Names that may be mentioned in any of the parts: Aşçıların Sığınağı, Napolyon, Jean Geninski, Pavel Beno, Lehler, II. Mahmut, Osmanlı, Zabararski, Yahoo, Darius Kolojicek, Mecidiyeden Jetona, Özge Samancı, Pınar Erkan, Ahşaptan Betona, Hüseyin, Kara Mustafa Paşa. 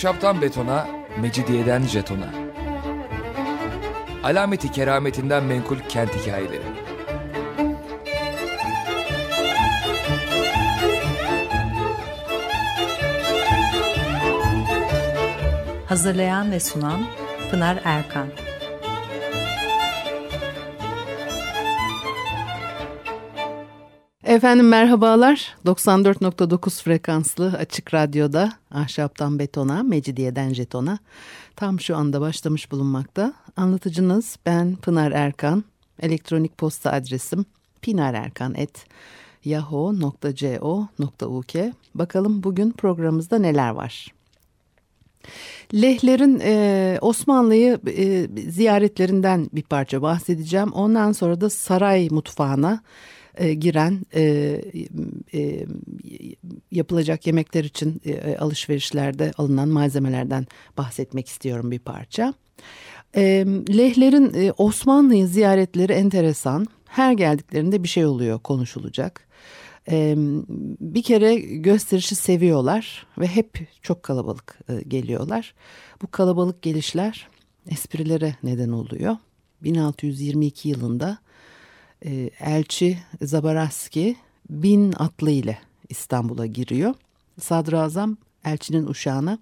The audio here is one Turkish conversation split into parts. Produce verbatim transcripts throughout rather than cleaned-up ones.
Ahşaptan betona, mecidiyeden jetona. Alameti kerametinden menkul kent hikayeleri. Hazırlayan ve sunan Pınar Erkan. Efendim merhabalar, doksan dört nokta dokuz frekanslı Açık Radyo'da Ahşaptan Betona, Mecidiyeden Jetona tam şu anda başlamış bulunmakta. Anlatıcınız ben Pınar Erkan, elektronik posta adresim pinarerkan at yahoo nokta co nokta uk. Bakalım bugün programımızda neler var? Lehlerin e, Osmanlı'yı e, ziyaretlerinden bir parça bahsedeceğim. Ondan sonra da saray mutfağına e, giren e, e, yapılacak yemekler için e, alışverişlerde alınan malzemelerden bahsetmek istiyorum bir parça. E, Lehlerin e, Osmanlı'yı ziyaretleri enteresan. Her geldiklerinde bir şey oluyor, konuşulacak. Bir kere gösterişi seviyorlar ve hep çok kalabalık geliyorlar. Bu kalabalık gelişler esprilere neden oluyor. bin altı yüz yirmi iki yılında elçi Zabararski bin atlı ile İstanbul'a giriyor. Sadrazam elçinin uşağına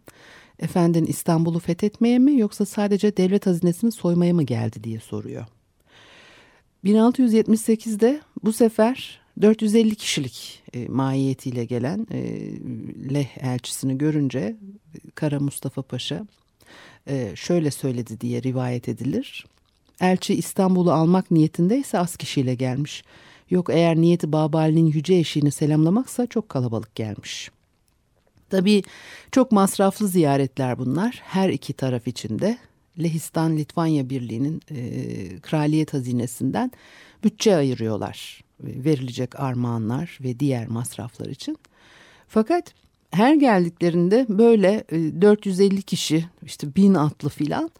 "Efendin İstanbul'u fethetmeye mi yoksa sadece devlet hazinesini soymaya mı geldi?" diye soruyor. bin altı yüz yetmiş sekizde bu sefer dört yüz elli kişilik e, mahiyetiyle gelen e, Leh elçisini görünce Kara Mustafa Paşa e, şöyle söyledi diye rivayet edilir. Elçi İstanbul'u almak niyetindeyse az kişiyle gelmiş. Yok eğer niyeti Babali'nin yüce eşiğini selamlamaksa çok kalabalık gelmiş. Tabii çok masraflı ziyaretler bunlar her iki taraf için de. Lehistan-Litvanya Birliği'nin e, kraliyet hazinesinden bütçe ayırıyorlar verilecek armağanlar ve diğer masraflar için. Fakat her geldiklerinde böyle dört yüz elli kişi, işte bin atlı filan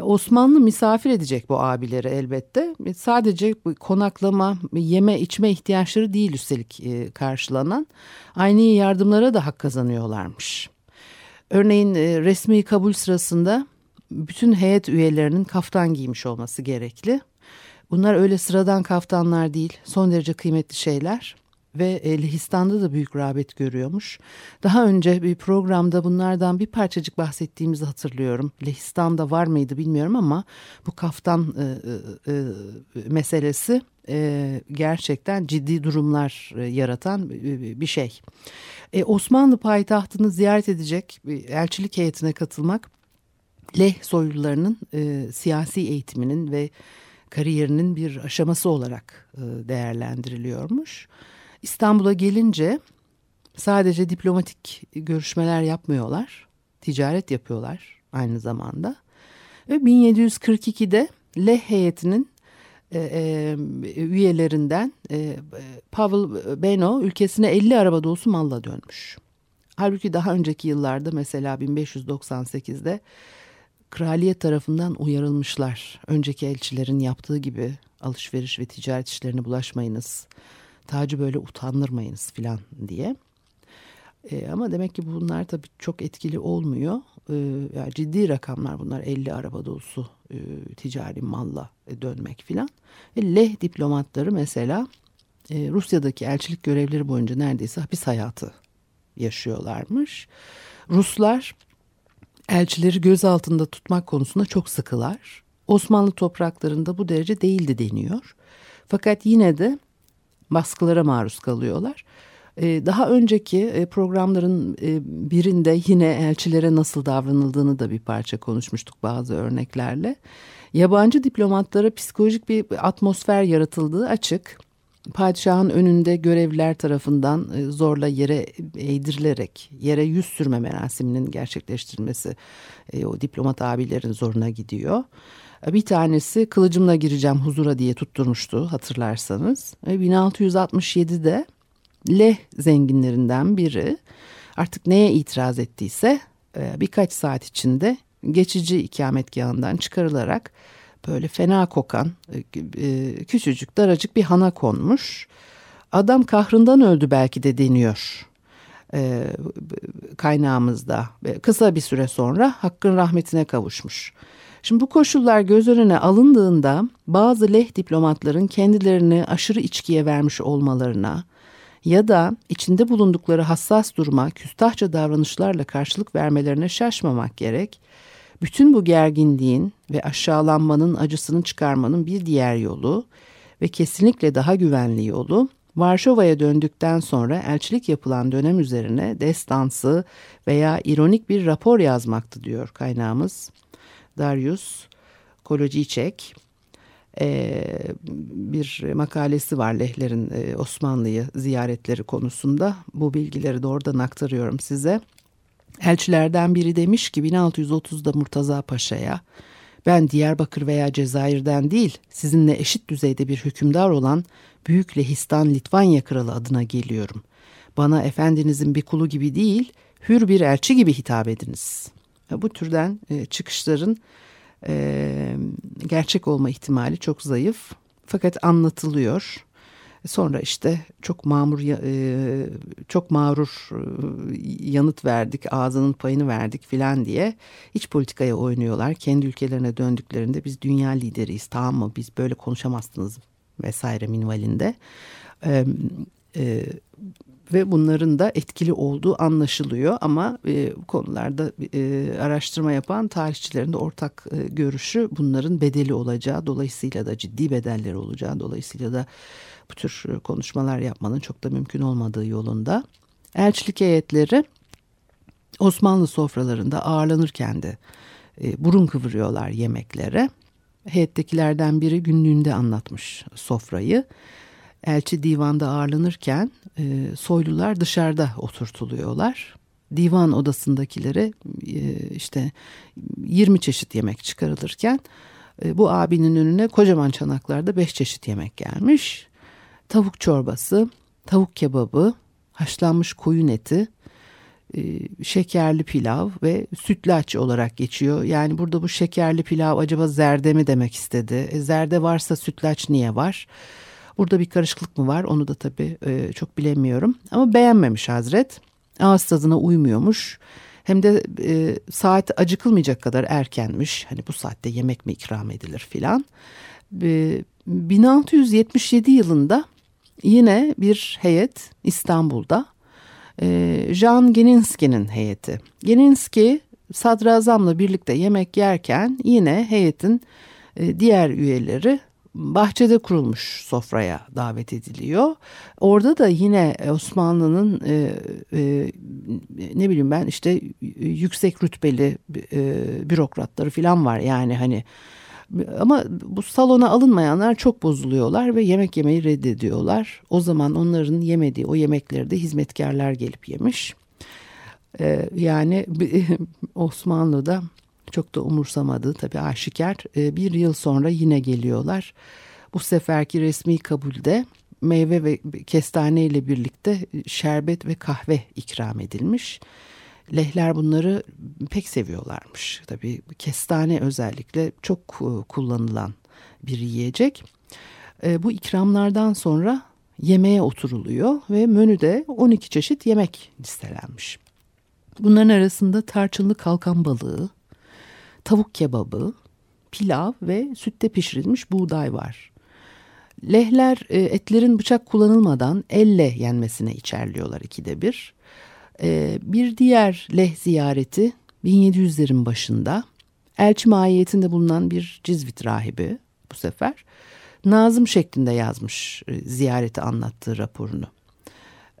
Osmanlı misafir edecek bu abileri elbette. Sadece konaklama, yeme içme ihtiyaçları değil üstelik karşılanan aynı yardımlara da hak kazanıyorlarmış. Örneğin resmi kabul sırasında bütün heyet üyelerinin kaftan giymiş olması gerekli. Bunlar öyle sıradan kaftanlar değil, son derece kıymetli şeyler ve Lehistan'da da büyük rağbet görüyormuş. Daha önce bir programda bunlardan bir parçacık bahsettiğimizi hatırlıyorum. Lehistan'da var mıydı bilmiyorum ama bu kaftan e, e, meselesi e, gerçekten ciddi durumlar e, yaratan e, bir şey. E, Osmanlı payitahtını ziyaret edecek e, elçilik heyetine katılmak, Leh soylularının e, siyasi eğitiminin ve kariyerinin bir aşaması olarak değerlendiriliyormuş. İstanbul'a gelince sadece diplomatik görüşmeler yapmıyorlar, ticaret yapıyorlar aynı zamanda. Ve bin yedi yüz kırk ikide Leh heyetinin e, e, üyelerinden e, Pavel Beno ülkesine elli araba dolusu malla dönmüş. Halbuki daha önceki yıllarda mesela bin beş yüz doksan sekizde kraliyet tarafından uyarılmışlar. Önceki elçilerin yaptığı gibi alışveriş ve ticaret işlerine bulaşmayınız. Tacı böyle utandırmayınız filan diye. E, ama demek ki bunlar tabii çok etkili olmuyor. E, yani ciddi rakamlar bunlar. elli araba dolusu e, ticari malla e, dönmek filan. E, Leh diplomatları mesela e, Rusya'daki elçilik görevleri boyunca neredeyse hapis hayatı yaşıyorlarmış. Ruslar elçileri göz altında tutmak konusunda çok sıkılar. Osmanlı topraklarında bu derece değildi deniyor. Fakat yine de baskılara maruz kalıyorlar. Daha önceki programların birinde yine elçilere nasıl davranıldığını da bir parça konuşmuştuk bazı örneklerle. Yabancı diplomatlara psikolojik bir atmosfer yaratıldığı açık. Padişahın önünde görevliler tarafından zorla yere eğdirilerek yere yüz sürme merasiminin gerçekleştirilmesi o diplomat abilerin zoruna gidiyor. Bir tanesi kılıcımla gireceğim huzura diye tutturmuştu hatırlarsanız. bin altı yüz altmış yedide Leh zenginlerinden biri artık neye itiraz ettiyse birkaç saat içinde geçici ikametgahından çıkarılarak böyle fena kokan küçücük daracık bir hana konmuş. Adam kahrından öldü belki de deniyor. e, kaynağımızda kısa bir süre sonra Hakk'ın rahmetine kavuşmuş. Şimdi bu koşullar göz önüne alındığında bazı Leh diplomatların kendilerini aşırı içkiye vermiş olmalarına ya da içinde bulundukları hassas duruma küstahça davranışlarla karşılık vermelerine şaşmamak gerek. Bütün bu gerginliğin ve aşağılanmanın acısını çıkarmanın bir diğer yolu ve kesinlikle daha güvenli yolu, Varşova'ya döndükten sonra elçilik yapılan dönem üzerine destansı veya ironik bir rapor yazmaktı diyor kaynağımız. Darius Kolojicek e, bir makalesi var Lehlerin e, Osmanlı'yı ziyaretleri konusunda. Bu bilgileri de oradan aktarıyorum size. Elçilerden biri demiş ki bin altı yüz otuzda Murtaza Paşa'ya, ben Diyarbakır veya Cezayir'den değil sizinle eşit düzeyde bir hükümdar olan Büyük Lehistan Litvanya Kralı adına geliyorum. Bana efendinizin bir kulu gibi değil hür bir elçi gibi hitap ediniz. Bu türden çıkışların gerçek olma ihtimali çok zayıf fakat anlatılıyor. Sonra işte çok mağrur, çok mağrur yanıt verdik, ağzının payını verdik filan diye iç politikaya oynuyorlar. Kendi ülkelerine döndüklerinde biz dünya lideriyiz, tamam mı, biz böyle konuşamazsınız vesaire minvalinde. Ee, e, ve bunların da etkili olduğu anlaşılıyor ama e, bu konularda e, araştırma yapan tarihçilerin de ortak e, görüşü bunların bedeli olacağı, dolayısıyla da ciddi bedelleri olacağı, dolayısıyla da bu tür konuşmalar yapmanın çok da mümkün olmadığı yolunda. Elçilik heyetleri Osmanlı sofralarında ağırlanırken de e, burun kıvırıyorlar yemeklere. Heyettekilerden biri günlüğünde anlatmış sofrayı. Elçi divanda ağırlanırken e, soylular dışarıda oturtuluyorlar. Divan odasındakilere e, işte yirmi çeşit yemek çıkarılırken e, bu abinin önüne kocaman çanaklarda beş çeşit yemek gelmiş. Tavuk çorbası, tavuk kebabı, haşlanmış koyun eti, e, şekerli pilav ve sütlaç olarak geçiyor. Yani burada bu şekerli pilav acaba zerde mi demek istedi? E, zerde varsa sütlaç niye var? Burada bir karışıklık mı var onu da tabii e, çok bilemiyorum. Ama beğenmemiş Hazret. Ağız tadına uymuyormuş. Hem de e, saat acıkılmayacak kadar erkenmiş. Hani bu saatte yemek mi ikram edilir filan. E, bin altı yüz yetmiş yedi yılında yine bir heyet İstanbul'da. E, Jean Geninski'nin heyeti. Geninski sadrazamla birlikte yemek yerken yine heyetin e, diğer üyeleri bahçede kurulmuş sofraya davet ediliyor. Orada da yine Osmanlı'nın e, e, ne bileyim ben işte yüksek rütbeli e, bürokratları falan var. Yani hani ama bu salona alınmayanlar çok bozuluyorlar ve yemek yemeyi reddediyorlar. O zaman onların yemediği o yemekleri de hizmetkarlar gelip yemiş. E, yani Osmanlı'da çok da umursamadı tabii aşikar. Bir yıl sonra yine geliyorlar. Bu seferki resmi kabulde meyve ve kestane ile birlikte şerbet ve kahve ikram edilmiş. Lehler bunları pek seviyorlarmış. Tabii kestane özellikle çok kullanılan bir yiyecek. Bu ikramlardan sonra yemeğe oturuluyor ve menüde on iki çeşit yemek listelenmiş. Bunların arasında tarçınlı kalkan balığı, tavuk kebabı, pilav ve sütte pişirilmiş buğday var. Lehler etlerin bıçak kullanılmadan elle yenmesine içerliyorlar ikide bir. Bir diğer Leh ziyareti bin yedi yüzlerin başında. Elçi mahiyetinde bulunan bir Cizvit rahibi bu sefer nazım şeklinde yazmış ziyareti anlattığı raporunu.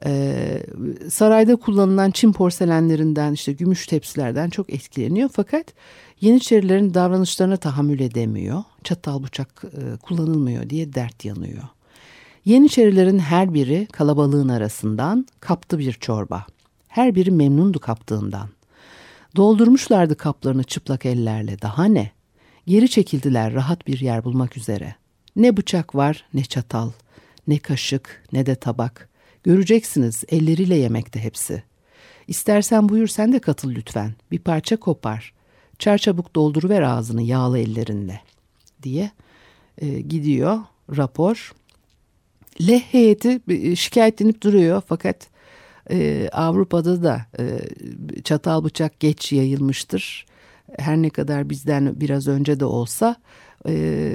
Ee, sarayda kullanılan Çin porselenlerinden işte gümüş tepsilerden çok etkileniyor fakat Yeniçerilerin davranışlarına tahammül edemiyor. Çatal bıçak e, kullanılmıyor diye dert yanıyor. Yeniçerilerin her biri kalabalığın arasından kaptı bir çorba. Her biri memnundu kaptığından. Doldurmuşlardı kaplarını çıplak ellerle, daha ne? Geri çekildiler rahat bir yer bulmak üzere. Ne bıçak var, ne çatal, ne kaşık, ne de tabak. Göreceksiniz elleriyle yemekte hepsi. İstersen buyur sen de katıl lütfen. Bir parça kopar. Çarçabuk dolduruver ağzını yağlı ellerinle diye e, gidiyor rapor. Leh heyeti şikayetlenip duruyor fakat e, Avrupa'da da e, çatal bıçak geç yayılmıştır. Her ne kadar bizden biraz önce de olsa e,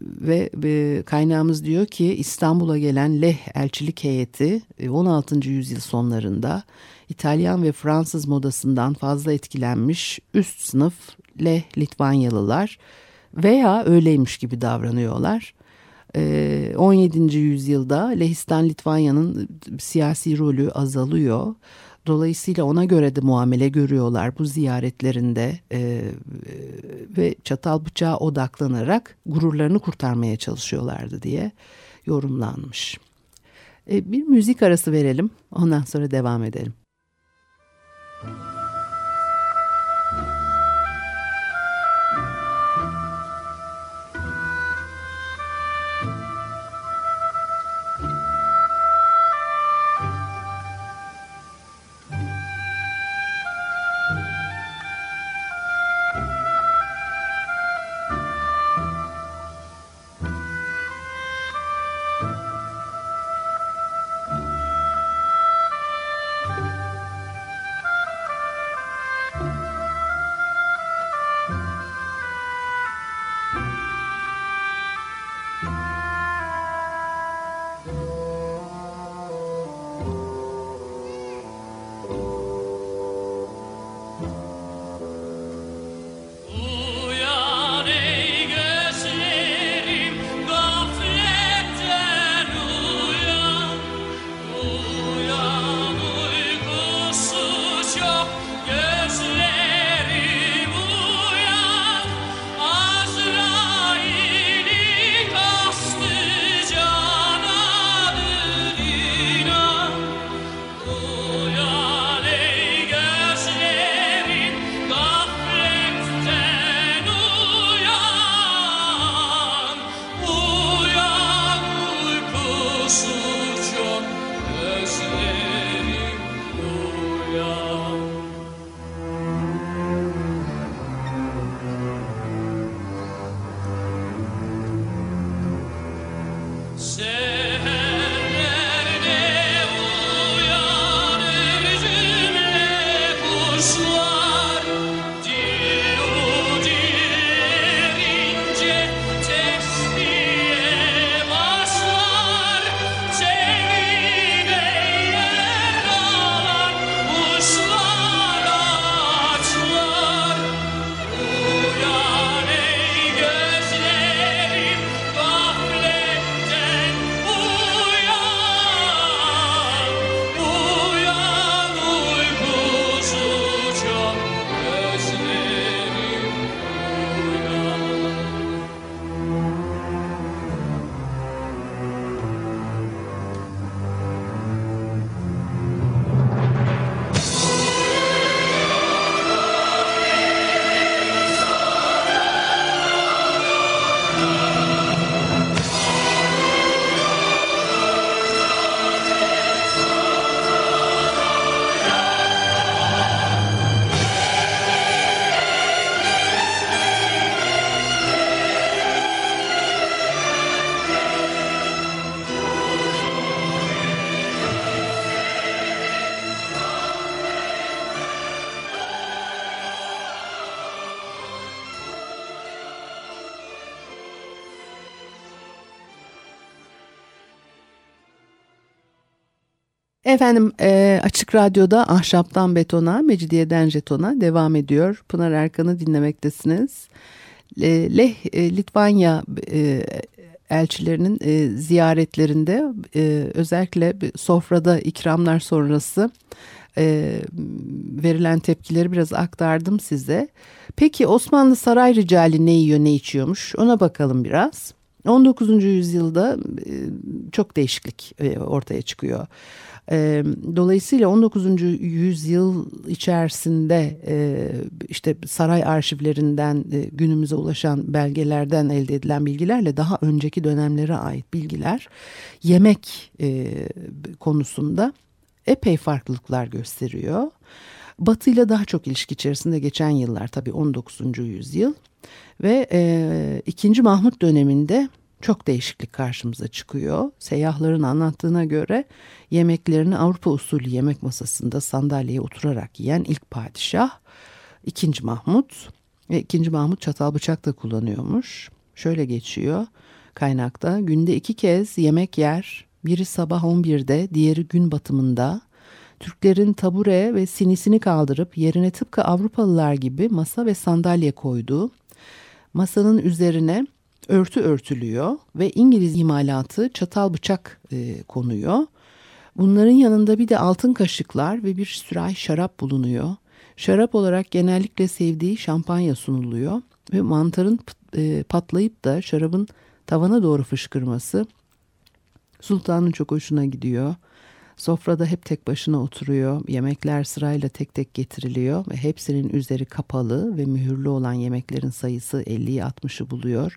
ve e, kaynağımız diyor ki İstanbul'a gelen Leh elçilik heyeti on altıncı yüzyıl sonlarında İtalyan ve Fransız modasından fazla etkilenmiş üst sınıf Leh Litvanyalılar veya öyleymiş gibi davranıyorlar. on yedinci yüzyılda Lehistan Litvanya'nın siyasi rolü azalıyor. Dolayısıyla ona göre de muamele görüyorlar bu ziyaretlerinde e, ve çatal bıçağa odaklanarak gururlarını kurtarmaya çalışıyorlardı diye yorumlanmış. E, bir müzik arası verelim, ondan sonra devam edelim. Efendim e, Açık Radyo'da Ahşaptan Betona, Mecidiyeden Jetona devam ediyor. Pınar Erkan'ı dinlemektesiniz. E, Leh e, Litvanya e, elçilerinin e, ziyaretlerinde e, özellikle sofrada ikramlar sonrası e, verilen tepkileri biraz aktardım size. Peki Osmanlı saray ricali ne yiyor ne içiyormuş ona bakalım biraz. on dokuzuncu yüzyılda e, çok değişiklik e, ortaya çıkıyor. Dolayısıyla on dokuzuncu yüzyıl içerisinde işte saray arşivlerinden günümüze ulaşan belgelerden elde edilen bilgilerle daha önceki dönemlere ait bilgiler yemek konusunda epey farklılıklar gösteriyor. Batı ile daha çok ilişki içerisinde geçen yıllar tabii on dokuzuncu yüzyıl ve ikinci. Mahmut döneminde çok değişiklik karşımıza çıkıyor. Seyyahların anlattığına göre yemeklerini Avrupa usulü yemek masasında sandalyeye oturarak yiyen ilk padişah ikinci. Mahmut. ikinci. Mahmut çatal bıçak da kullanıyormuş. Şöyle geçiyor kaynakta: günde iki kez yemek yer, biri sabah on birde, diğeri gün batımında. Türklerin tabure ve sinisini kaldırıp yerine tıpkı Avrupalılar gibi masa ve sandalye koyduğu, masanın üzerine örtü örtülüyor ve İngiliz imalatı çatal bıçak e, konuyor. Bunların yanında bir de altın kaşıklar ve bir sürahi şarap bulunuyor. Şarap olarak genellikle sevdiği şampanya sunuluyor ve mantarın e, patlayıp da şarabın tavana doğru fışkırması sultanın çok hoşuna gidiyor. Sofrada hep tek başına oturuyor. Yemekler sırayla tek tek getiriliyor ve hepsinin üzeri kapalı ve mühürlü olan yemeklerin sayısı elliyi altmışı buluyor.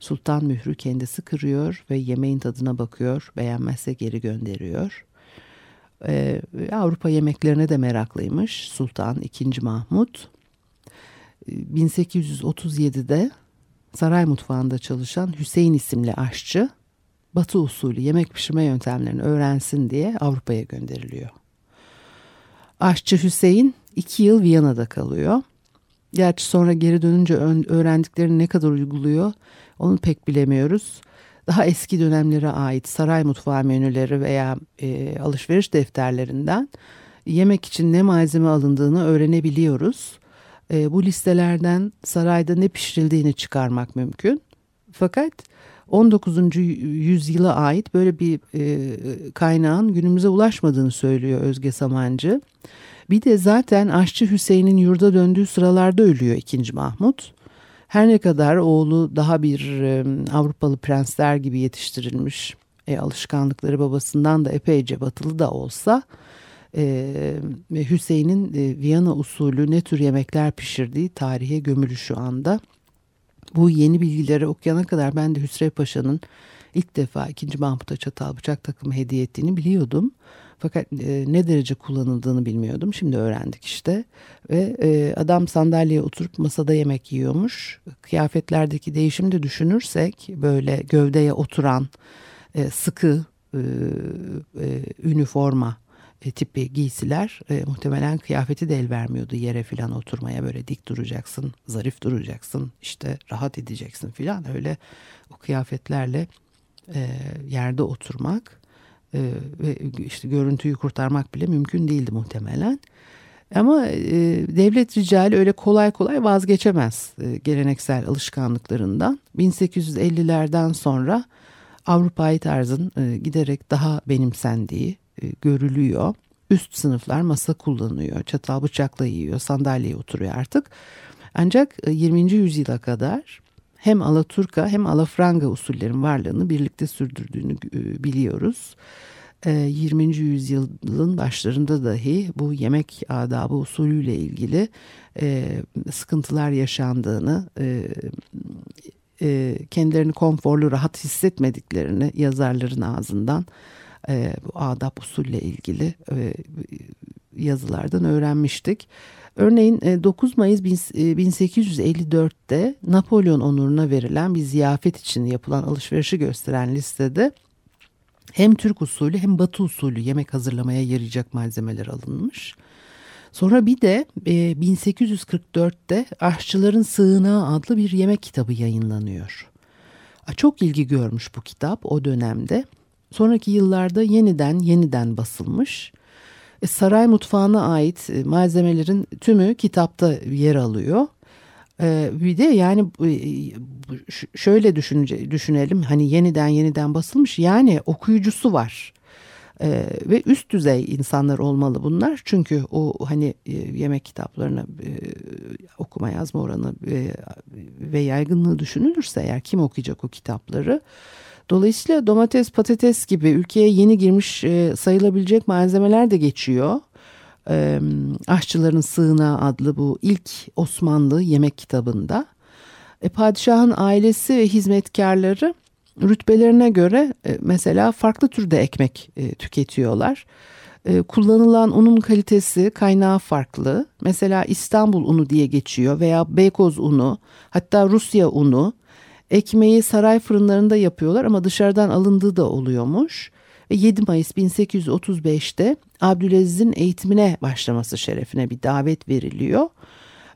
Sultan mührü kendisi kırıyor ve yemeğin tadına bakıyor. Beğenmezse geri gönderiyor. Ee, Avrupa yemeklerine de meraklıymış Sultan ikinci. Mahmut. bin sekiz yüz otuz yedide saray mutfağında çalışan Hüseyin isimli aşçı, Batı usulü yemek pişirme yöntemlerini öğrensin diye Avrupa'ya gönderiliyor. Aşçı Hüseyin iki yıl Viyana'da kalıyor. Gerçi sonra geri dönünce öğrendiklerini ne kadar uyguluyor onu pek bilemiyoruz. Daha eski dönemlere ait saray mutfağı menüleri veya e, alışveriş defterlerinden yemek için ne malzeme alındığını öğrenebiliyoruz. E, bu listelerden sarayda ne pişirildiğini çıkarmak mümkün. Fakat on dokuzuncu yüzyıla ait böyle bir e, kaynağın günümüze ulaşmadığını söylüyor Özge Samancı. Bir de zaten aşçı Hüseyin'in yurda döndüğü sıralarda ölüyor ikinci. Mahmut. Her ne kadar oğlu daha bir e, Avrupalı prensler gibi yetiştirilmiş, e, alışkanlıkları babasından da epeyce batılı da olsa, e, Hüseyin'in e, Viyana usulü ne tür yemekler pişirdiği tarihe gömülü şu anda. Bu yeni bilgileri okuyana kadar ben de Hüsrev Paşa'nın ilk defa ikinci. Mahmut'a çatal bıçak takımı hediye ettiğini biliyordum. Fakat e, ne derece kullanıldığını bilmiyordum. Şimdi öğrendik işte. Ve e, adam sandalyeye oturup masada yemek yiyormuş. Kıyafetlerdeki değişimi de düşünürsek böyle gövdeye oturan e, sıkı e, e, üniforma e, tipi giysiler e, muhtemelen kıyafeti de el vermiyordu yere filan oturmaya. Böyle dik duracaksın, zarif duracaksın, işte rahat edeceksin filan, öyle o kıyafetlerle e, yerde oturmak e, ve işte görüntüyü kurtarmak bile mümkün değildi muhtemelen. Ama e, devlet ricali öyle kolay kolay vazgeçemez e, geleneksel alışkanlıklarından. bin sekiz yüz ellilerden sonra Avrupa'yı tarzın e, giderek daha benimsendiği görülüyor. Üst sınıflar masa kullanıyor, çatal bıçakla yiyor, sandalyeye oturuyor artık. Ancak yirminci yüzyıla kadar hem Alaturka hem Alafranga usullerin varlığını birlikte sürdürdüğünü biliyoruz. yirminci yüzyılın başlarında dahi bu yemek adabı usulüyle ilgili sıkıntılar yaşandığını, kendilerini konforlu, rahat hissetmediklerini yazarların ağzından E, bu adab usulle ilgili e, yazılardan öğrenmiştik. Örneğin e, dokuz Mayıs bin sekiz yüz elli dörtte Napolyon onuruna verilen bir ziyafet için yapılan alışverişi gösteren listede hem Türk usulü hem Batı usulü yemek hazırlamaya yarayacak malzemeler alınmış. Sonra bir de e, bin sekiz yüz kırk dörtte Aşçıların Sığınağı adlı bir yemek kitabı yayınlanıyor. Çok ilgi görmüş bu kitap o dönemde. Sonraki yıllarda yeniden yeniden basılmış. Saray mutfağına ait malzemelerin tümü kitapta yer alıyor. Bir de yani şöyle düşünce, düşünelim hani yeniden yeniden basılmış, yani okuyucusu var. Ve üst düzey insanlar olmalı bunlar. Çünkü o hani yemek kitaplarını okuma yazma oranı ve yaygınlığı düşünülürse eğer kim okuyacak o kitapları? Dolayısıyla domates, patates gibi ülkeye yeni girmiş sayılabilecek malzemeler de geçiyor. Aşçıların Sığınağı adlı bu ilk Osmanlı yemek kitabında. Padişahın ailesi ve hizmetkarları rütbelerine göre mesela farklı türde ekmek tüketiyorlar. Kullanılan unun kalitesi, kaynağı farklı. Mesela İstanbul unu diye geçiyor veya Beykoz unu, hatta Rusya unu. Ekmeği saray fırınlarında yapıyorlar ama dışarıdan alındığı da oluyormuş. yedi Mayıs bin sekiz yüz otuz beşte Abdülaziz'in eğitimine başlaması şerefine bir davet veriliyor.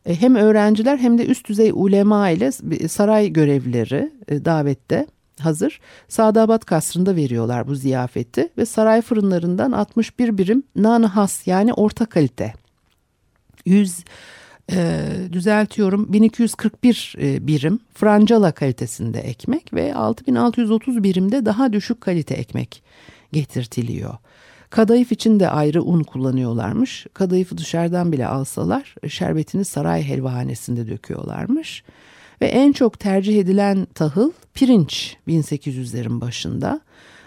Hem öğrenciler hem de üst düzey ulema ile saray görevlileri davette hazır. Sadabat Kasrı'nda veriyorlar bu ziyafeti ve saray fırınlarından altmış bir birim nan-ı has, yani orta kalite. yüz e, düzeltiyorum bin iki yüz kırk bir birim francala kalitesinde ekmek ve altı bin altı yüz otuz birimde daha düşük kalite ekmek getirtiliyor. Kadayıf için de ayrı un kullanıyorlarmış. Kadayıfı dışarıdan bile alsalar şerbetini saray helvahanesinde döküyorlarmış. Ve en çok tercih edilen tahıl pirinç bin sekiz yüzlerin başında.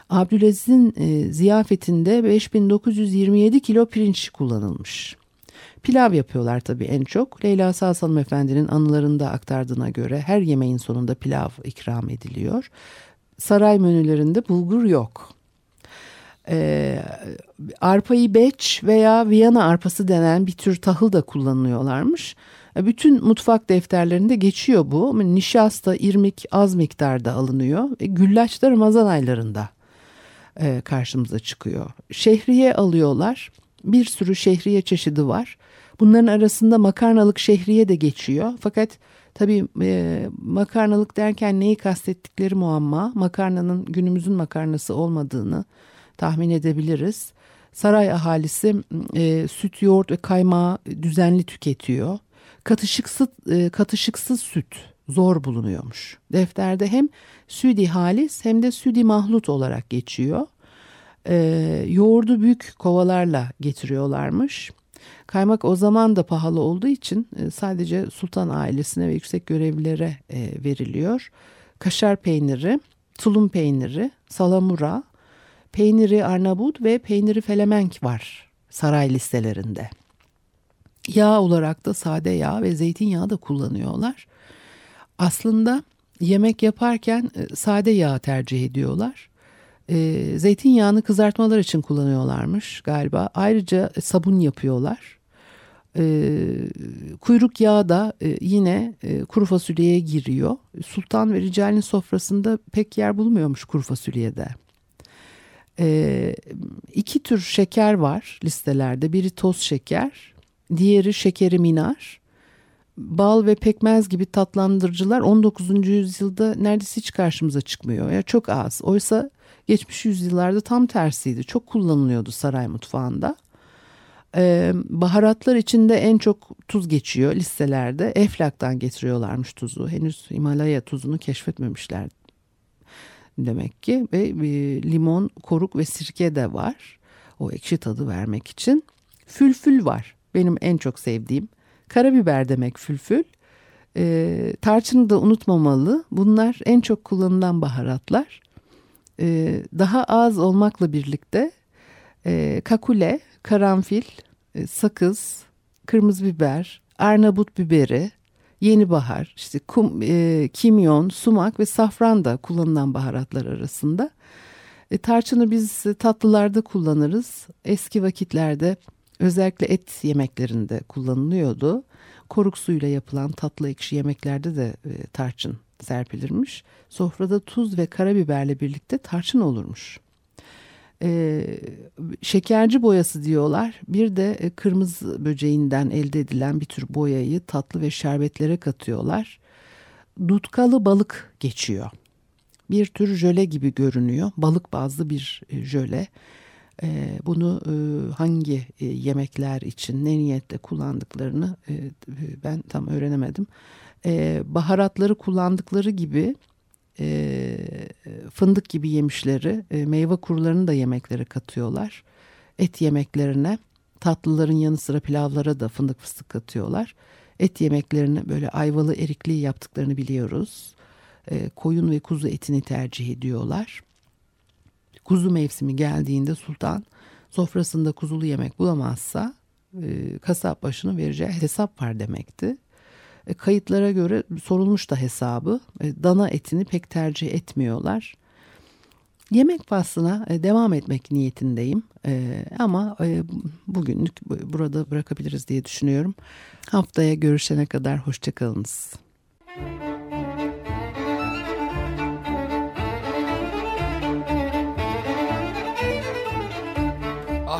Abdülaziz'in e, ziyafetinde beş bin dokuz yüz yirmi yedi kilo pirinç kullanılmış. Pilav yapıyorlar tabii en çok. Leyla Saz Hanım Efendi'nin anılarında aktardığına göre her yemeğin sonunda pilav ikram ediliyor. Saray menülerinde bulgur yok. Ee, arpayı beç veya Viyana arpası denen bir tür tahıl da kullanıyorlarmış. Bütün mutfak defterlerinde geçiyor bu. Nişasta, irmik az miktarda alınıyor. E, güllaç da Ramazan aylarında e, karşımıza çıkıyor. Şehriye alıyorlar. Bir sürü şehriye çeşidi var. Bunların arasında makarnalık şehriye de geçiyor. Fakat tabii e, makarnalık derken neyi kastettikleri muamma. Makarnanın günümüzün makarnası olmadığını tahmin edebiliriz. Saray ahalisi e, süt, yoğurt ve kaymağı düzenli tüketiyor. Katışıksız, e, katışıksız süt zor bulunuyormuş. Defterde hem südi halis hem de südi mahlut olarak geçiyor. E, yoğurdu büyük kovalarla getiriyorlarmış. Kaymak o zaman da pahalı olduğu için e, sadece sultan ailesine ve yüksek görevlilere e, veriliyor. Kaşar peyniri, tulum peyniri, salamura, peyniri Arnavut ve peyniri Felemenk var saray listelerinde. Yağ olarak da sade yağ ve zeytinyağı da kullanıyorlar. Aslında yemek yaparken sade yağ tercih ediyorlar. E, zeytinyağını kızartmalar için kullanıyorlarmış galiba. Ayrıca sabun yapıyorlar. E, kuyruk yağı da e, yine e, kuru fasulyeye giriyor. Sultan ve ricalin sofrasında pek yer bulmuyormuş kuru fasulyede. E, iki tür şeker var listelerde. Biri toz şeker, diğeri şekeri minar. Bal ve pekmez gibi tatlandırıcılar on dokuzuncu yüzyılda neredeyse hiç karşımıza çıkmıyor. Ya yani çok az. Oysa geçmiş yüzyıllarda tam tersiydi. Çok kullanılıyordu saray mutfağında. E, baharatlar içinde en çok tuz geçiyor listelerde. Eflak'tan getiriyorlarmış tuzu. Henüz Himalaya tuzunu keşfetmemişlerdi demek ki. Ve e, limon, koruk ve sirke de var. O ekşi tadı vermek için. Fülfül var. Benim en çok sevdiğim. Karabiber demek fülfül. E, tarçını da unutmamalı. Bunlar en çok kullanılan baharatlar. E, daha az olmakla birlikte e, kakule, karanfil, e, sakız, kırmızı biber, Arnavut biberi, yeni bahar, işte kum, e, kimyon, sumak ve safran da kullanılan baharatlar arasında. E, tarçını biz tatlılarda kullanırız. Eski vakitlerde özellikle et yemeklerinde kullanılıyordu. Koruk suyuyla yapılan tatlı ekşi yemeklerde de e, tarçın serpilirmiş. Sofrada tuz ve karabiberle birlikte tarçın olurmuş. E, şekerci boyası diyorlar. Bir de kırmızı böceğinden elde edilen bir tür boyayı tatlı ve şerbetlere katıyorlar. Dutkalı balık geçiyor. Bir tür jöle gibi görünüyor. Balık bazlı bir jöle. E, bunu e, hangi e, yemekler için ne niyetle kullandıklarını e, ben tam öğrenemedim. E, baharatları kullandıkları gibi e, fındık gibi yemişleri, e, meyve kurularını da yemeklere katıyorlar. Et yemeklerine, tatlıların yanı sıra pilavlara da fındık fıstık katıyorlar. Et yemeklerini böyle ayvalı erikli yaptıklarını biliyoruz. E, koyun ve kuzu etini tercih ediyorlar. Kuzu mevsimi geldiğinde sultan sofrasında kuzulu yemek bulamazsa e, kasap başına vereceği hesap var demekti. E, kayıtlara göre sorulmuş da hesabı. E, dana etini pek tercih etmiyorlar. Yemek faslına e, devam etmek niyetindeyim. E, ama e, bugünlük burada bırakabiliriz diye düşünüyorum. Haftaya görüşene kadar hoşça kalınız.